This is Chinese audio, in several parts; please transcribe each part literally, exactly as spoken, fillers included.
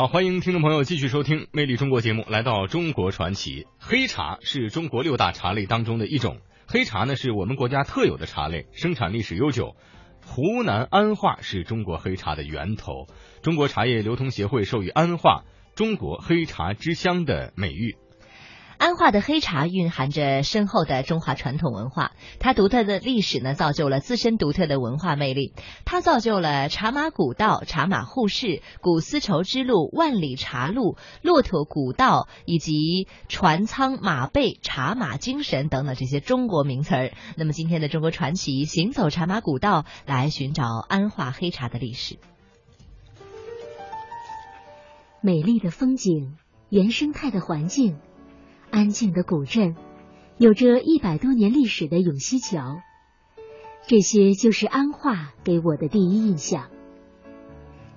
好，欢迎听众朋友继续收听《魅力中国》节目，来到中国传奇。黑茶是中国六大茶类当中的一种，黑茶呢是我们国家特有的茶类，生产历史悠久。湖南安化是中国黑茶的源头，中国茶叶流通协会授予安化中国黑茶之乡的美誉。安化的黑茶蕴含着深厚的中华传统文化，它独特的历史呢，造就了自身独特的文化魅力。它造就了茶马古道、茶马互市、古丝绸之路、万里茶路、骆驼古道以及船舱马背、茶马精神等等这些中国名词儿。那么今天的中国传奇，行走茶马古道，来寻找安化黑茶的历史。美丽的风景，原生态的环境，安静的古镇，有着一百多年历史的永溪桥，这些就是安化给我的第一印象。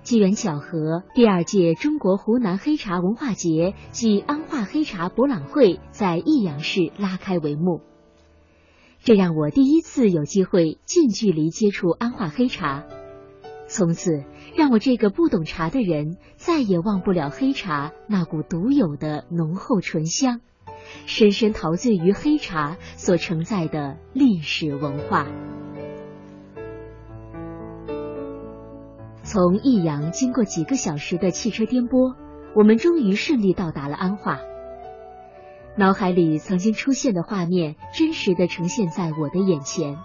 机缘巧合，第二届中国湖南黑茶文化节暨安化黑茶博览会在益阳市拉开帷幕，这让我第一次有机会近距离接触安化黑茶，从此让我这个不懂茶的人再也忘不了黑茶那股独有的浓厚醇香，深深陶醉于黑茶所承载的历史文化。从益阳经过几个小时的汽车颠簸，我们终于顺利到达了安化。脑海里曾经出现的画面真实地呈现在我的眼前，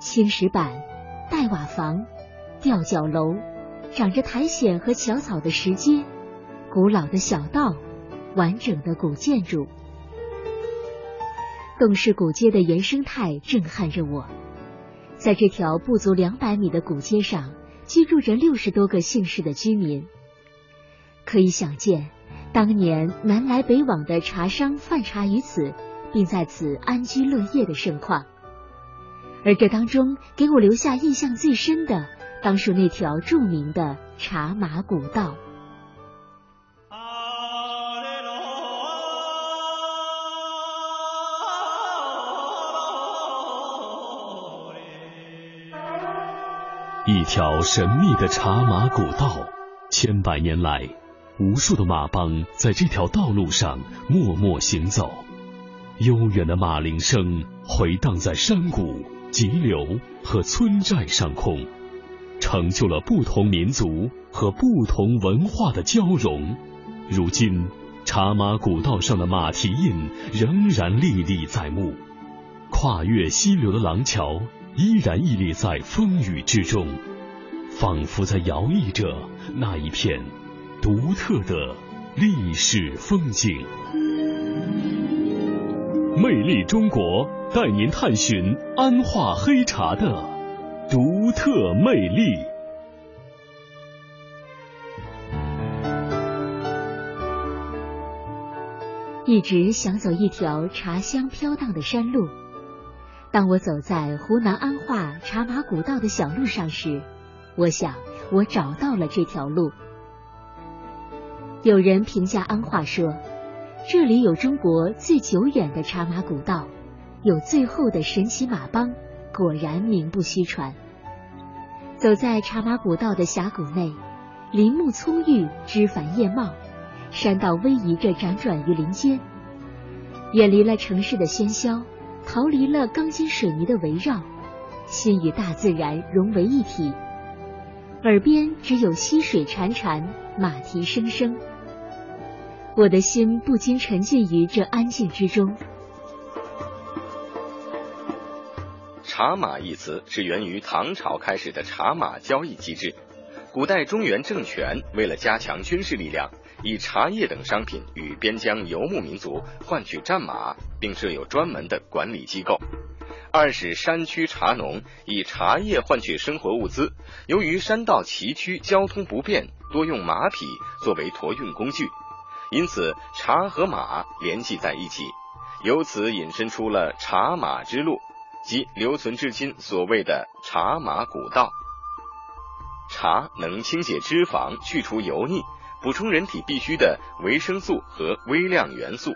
青石板、黛瓦房、吊脚楼，长着苔藓和小草的石阶，古老的小道，完整的古建筑。洞室古街的原生态震撼着我，在这条不足两百米的古街上，居住着六十多个姓氏的居民。可以想见，当年南来北往的茶商贩茶于此，并在此安居乐业的盛况。而这当中，给我留下印象最深的，当属那条著名的茶马古道。一条神秘的茶马古道，千百年来，无数的马帮在这条道路上默默行走，悠远的马铃声回荡在山谷、急流和村寨上空，成就了不同民族和不同文化的交融。如今，茶马古道上的马蹄印仍然历历在目，跨越溪流的廊桥依然屹立在风雨之中，仿佛在摇曳着那一片独特的历史风景。魅力中国，带您探寻安化黑茶的独特魅力。一直想走一条茶香飘荡的山路，当我走在湖南安化茶马古道的小路上时，我想我找到了这条路。有人评价安化说，这里有中国最久远的茶马古道，有最后的神奇马帮，果然名不虚传。走在茶马古道的峡谷内，林木葱郁，枝繁叶茂，山道逶迤着辗转于林间。远离了城市的喧嚣，逃离了钢筋水泥的围绕，心与大自然融为一体，耳边只有溪水潺潺，马蹄声声。我的心不禁沉浸于这安静之中。茶马一词是源于唐朝开始的茶马交易机制。古代中原政权为了加强军事力量，以茶叶等商品与边疆游牧民族换取战马，并设有专门的管理机构。二是山区茶农以茶叶换取生活物资，由于山道崎岖，交通不便，多用马匹作为驮运工具，因此茶和马联系在一起，由此引申出了茶马之路，即留存至今所谓的茶马古道。茶能清解脂肪，去除油腻，补充人体必需的维生素和微量元素。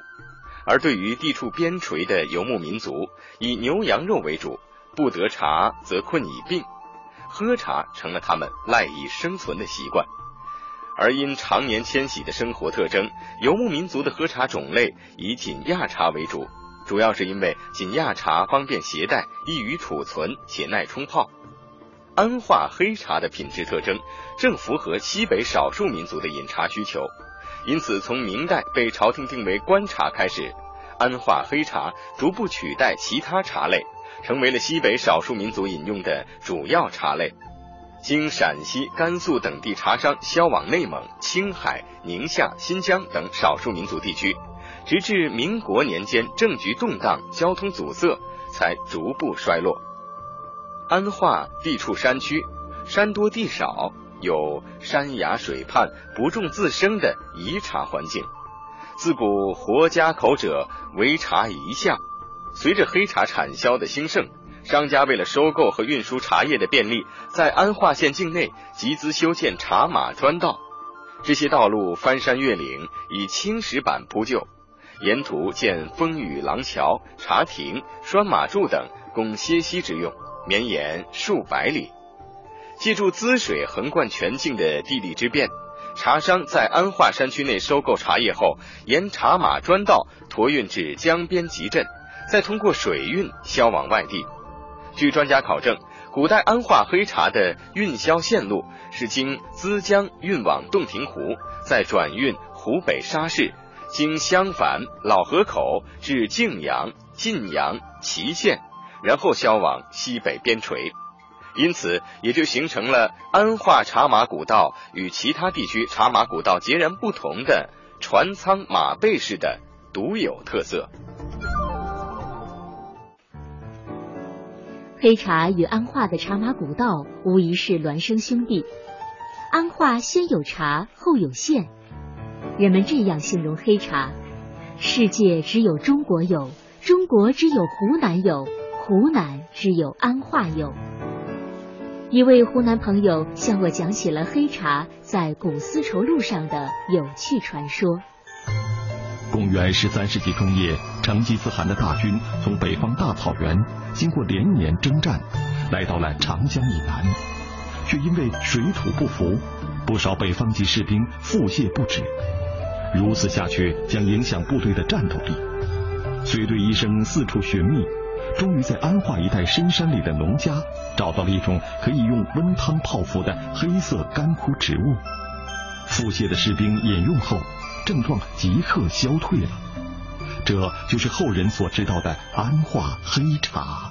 而对于地处边陲的游牧民族，以牛羊肉为主，不得茶则困以病，喝茶成了他们赖以生存的习惯。而因常年迁徙的生活特征，游牧民族的喝茶种类以锦亚茶为主，主要是因为锦亚茶方便携带，易于储存且耐冲泡。安化黑茶的品质特征正符合西北少数民族的饮茶需求，因此从明代被朝廷定为官茶开始，安化黑茶逐步取代其他茶类，成为了西北少数民族饮用的主要茶类。经陕西、甘肃等地茶商销往内蒙、青海、宁夏、新疆等少数民族地区，直至民国年间政局动荡、交通阻塞，才逐步衰落。安化地处山区，山多地少，有山崖水畔不种自生的遗茶环境。自古活家口者为茶一项，随着黑茶产销的兴盛，商家为了收购和运输茶叶的便利，在安化县境内集资修建茶马专道。这些道路翻山越岭，以青石板铺就，沿途建风雨廊桥、茶亭、拴马柱等，供歇息之用，绵延数百里。借助资水横贯全境的地理之便，茶商在安化山区内收购茶叶后，沿茶马专道驮运至江边集镇，再通过水运销往外地。据专家考证，古代安化黑茶的运销线路是经资江运往洞庭湖，再转运湖北沙市，经襄樊、老河口至泾阳、晋阳、祁县，然后销往西北边陲。因此也就形成了安化茶马古道与其他地区茶马古道截然不同的船舱马背式的独有特色。黑茶与安化的茶马古道无疑是孪生兄弟，安化先有茶后有县，人们这样形容黑茶：世界只有中国有，中国只有湖南有，湖南只有安化有。一位湖南朋友向我讲起了黑茶在古丝绸路上的有趣传说。公元十三世纪中叶，成吉思汗的大军从北方大草原经过连年征战，来到了长江以南，却因为水土不服，不少北方籍士兵腹泻不止，如此下去将影响部队的战斗力。随队医生四处寻觅，终于在安化一带深山里的农家找到了一种可以用温汤泡服的黑色干枯植物，腹泻的士兵饮用后症状即刻消退了，这就是后人所知道的安化黑茶。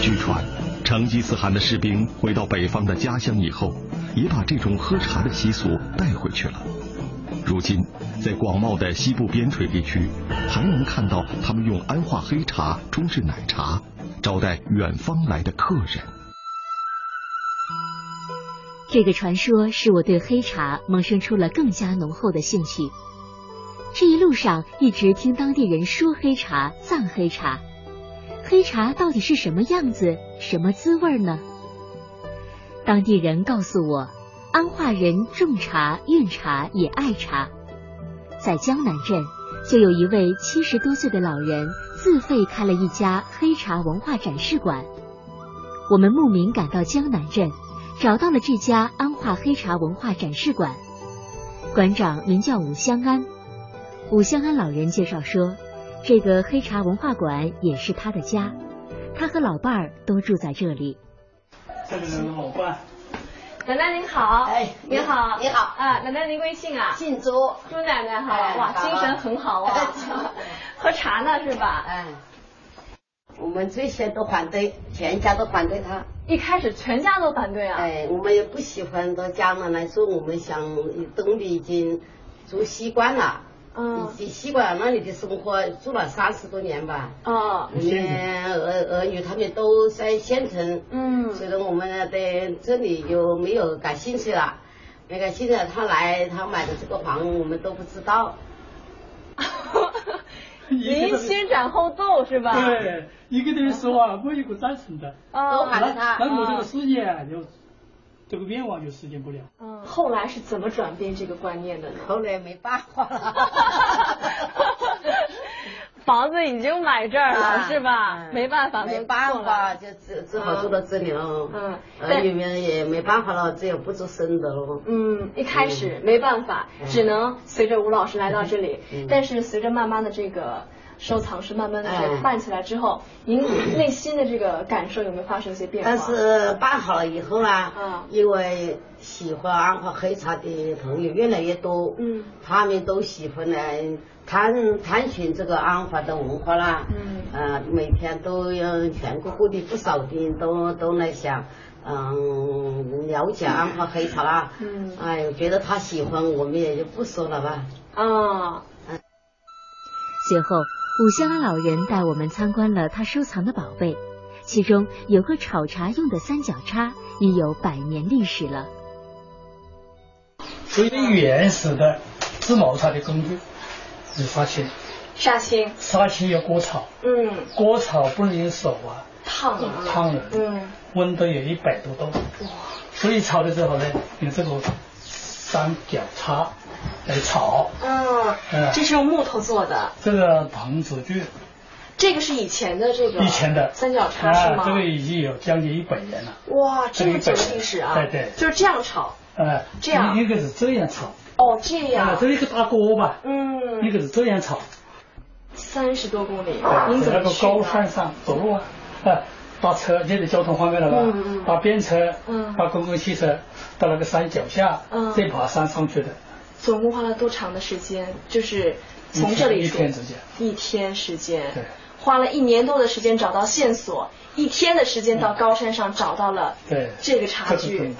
据传，成吉思汗的士兵回到北方的家乡以后，也把这种喝茶的习俗带回去了。如今在广袤的西部边陲地区，还能看到他们用安化黑茶冲制奶茶，招待远方来的客人。这个传说使我对黑茶萌生出了更加浓厚的兴趣。这一路上一直听当地人说黑茶、赞黑茶，黑茶到底是什么样子、什么滋味呢？当地人告诉我，安化人种茶、运茶也爱茶。在江南镇，就有一位七十多岁的老人自费开了一家黑茶文化展示馆。我们慕名赶到江南镇，找到了这家安化黑茶文化展示馆。馆长名叫武香安。武香安老人介绍说，这个黑茶文化馆也是他的家，他和老伴儿都住在这里。这个人好办。奶奶您好。哎，您好。您好啊，奶奶您贵姓啊？姓朱。朱奶奶好。哎，哇，精神很好啊。喝茶呢是吧？哎，我们最先都反对，全家都反对他。一开始全家都反对啊？哎，我们也不喜欢到家门来住，我们想东北已经住习惯了，嗯，已经习惯了那里的生活，住了三十多年吧。哦，我们儿儿女他们都在县城，嗯，所以说我们对这里就没有感兴趣了。没感兴趣了，他来他买的这个房我们都不知道。您先斩后奏是吧？对，一个人说啊，没有个赞成的。哦，那那我这个事业就这个愿望就实现不了。嗯，后来是怎么转变这个观念的呢？后来没办法了。房子已经买这儿了是吧？没办法，没办法，就只只好住到这里了。嗯，那里面也没办法了，这也不做生的了。嗯，一开始没办法，只能随着吴老师来到这里。但是随着慢慢的这个收藏室慢慢的办起来之后，您内心的这个感受有没有发生一些变化？但是办好了以后呢，因为喜欢安徽黑茶的朋友越来越多，嗯，他们都喜欢来探探寻这个安徽的文化啦，嗯，呃，每天都有全国各地不少的人都都来想，嗯，了解安徽黑茶啦，嗯，哎，我觉得他喜欢，我们也就不说了吧。哦，嗯。随后，武湘安老人带我们参观了他收藏的宝贝，其中有个炒茶用的三角叉，已有百年历史了。最原始的制毛茶的工具是杀青，杀青，杀青要割草，嗯，割草不能用手啊，烫人，烫人，嗯，温度有一百多度，哇，所以炒的时候呢，用这个三角叉来炒，嗯，嗯，这是用木头做的，这个棚子具，这个是以前的这个，以前的三角叉是吗？这个已经有将近一百年了，哇，这么久历史啊，对对，就是这样炒。哎，这样一个是这样炒哦，这样啊，这是一个大锅吧，嗯，一个是这样炒，三十多公里，您怎么去？在那个高山上走路啊，啊，搭车，现在交通方便了吧？嗯嗯，搭便车，嗯，搭公共汽车到那个山脚下，嗯，这爬山上去的。总共花了多长的时间？就是从这里一天时间，一天时间，对，花了一年多的时间找到线索，一天的时间到高山上找到了对这个茶具。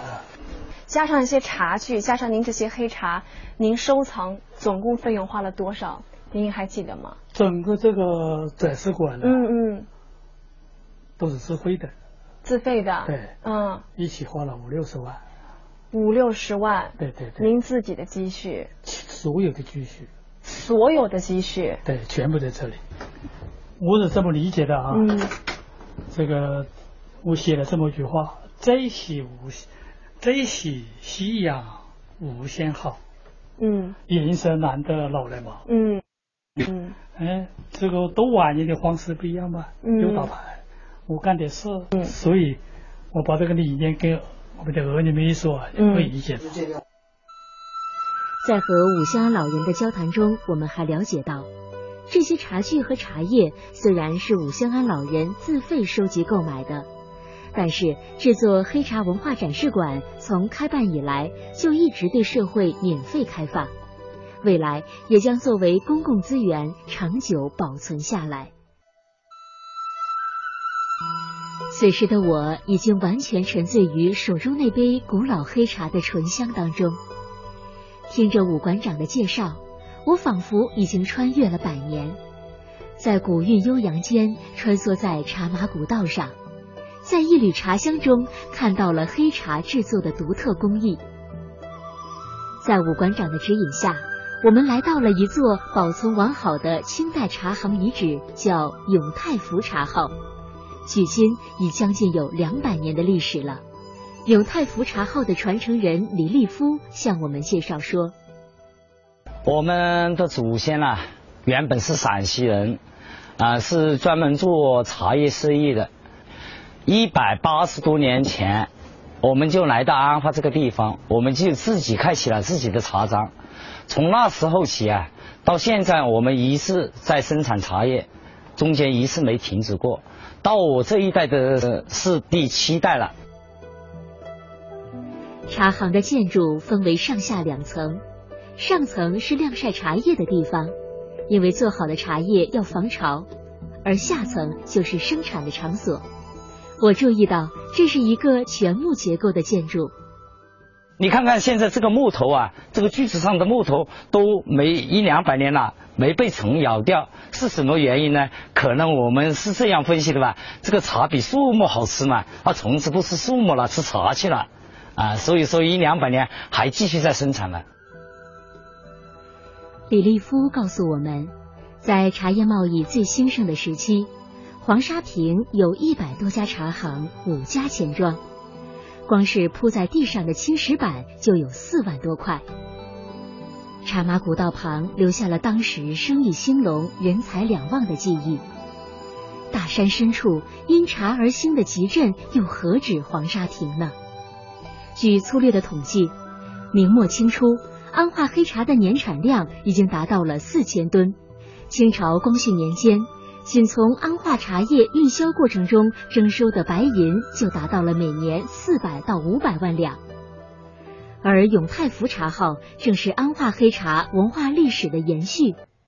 加上一些茶具，加上您这些黑茶，您收藏总共费用花了多少？您还记得吗？整个这个展示馆呢，嗯嗯，都是自费的。自费的。对。嗯。一起花了五六十万。五六十万。对对对。您自己的积蓄。所有的积蓄。所有的积蓄。对，全部在这里。我是这么理解的啊。嗯。这个，我写了这么一句话：珍惜无。珍惜夕阳无限好，嗯，人生难得老来嘛，嗯嗯，哎，这个都晚年的方式不一样嘛，嗯，又打牌，我干点事，嗯，所以我把这个理念跟我们的儿女们一说，也会理解的。在和武湘安老人的交谈中，我们还了解到，这些茶具和茶叶虽然是武湘安老人自费收集购买的。但是这座黑茶文化展示馆从开办以来就一直对社会免费开放，未来也将作为公共资源长久保存下来。此时的我已经完全沉醉于手中那杯古老黑茶的醇香当中，听着武馆长的介绍，我仿佛已经穿越了百年，在古韵悠扬间穿梭在茶马古道上，在一缕茶香中看到了黑茶制作的独特工艺。在武馆长的指引下，我们来到了一座保存完好的清代茶行遗址，叫永泰福茶号，距今已将近有两百年的历史了。永泰福茶号的传承人李立夫向我们介绍说，我们的祖先啊，原本是陕西人啊、呃，是专门做茶叶生意的。一百八十多年前，我们就来到安徽这个地方，我们就自己开启了自己的茶庄。从那时候起啊，到现在我们一直在生产茶叶，中间一次没停止过。到我这一代的是第七代了。茶行的建筑分为上下两层，上层是晾晒茶叶的地方，因为做好的茶叶要防潮，而下层就是生产的场所。我注意到这是一个全木结构的建筑，你看看现在这个木头啊，这个锯子上的木头都没一两百年了，没被虫咬掉，是什么原因呢？可能我们是这样分析的吧，这个茶比树木好吃嘛，啊，虫子不吃树木了，吃茶去了啊，所以说一两百年还继续在生产了。李立夫告诉我们，在茶叶贸易最兴盛的时期，黄沙坪有一百多家茶行，五家钱庄，光是铺在地上的青石板就有四万多块。茶马古道旁留下了当时生意兴隆、人财两旺的记忆。大山深处因茶而兴的集镇又何止黄沙亭呢？据粗略的统计，明末清初安化黑茶的年产量已经达到了四千吨。清朝光绪年间，仅从安化茶叶运销过程中征收的白银就达到了每年四百到五百万两。而永泰福茶号正是安化黑茶文化历史的延续，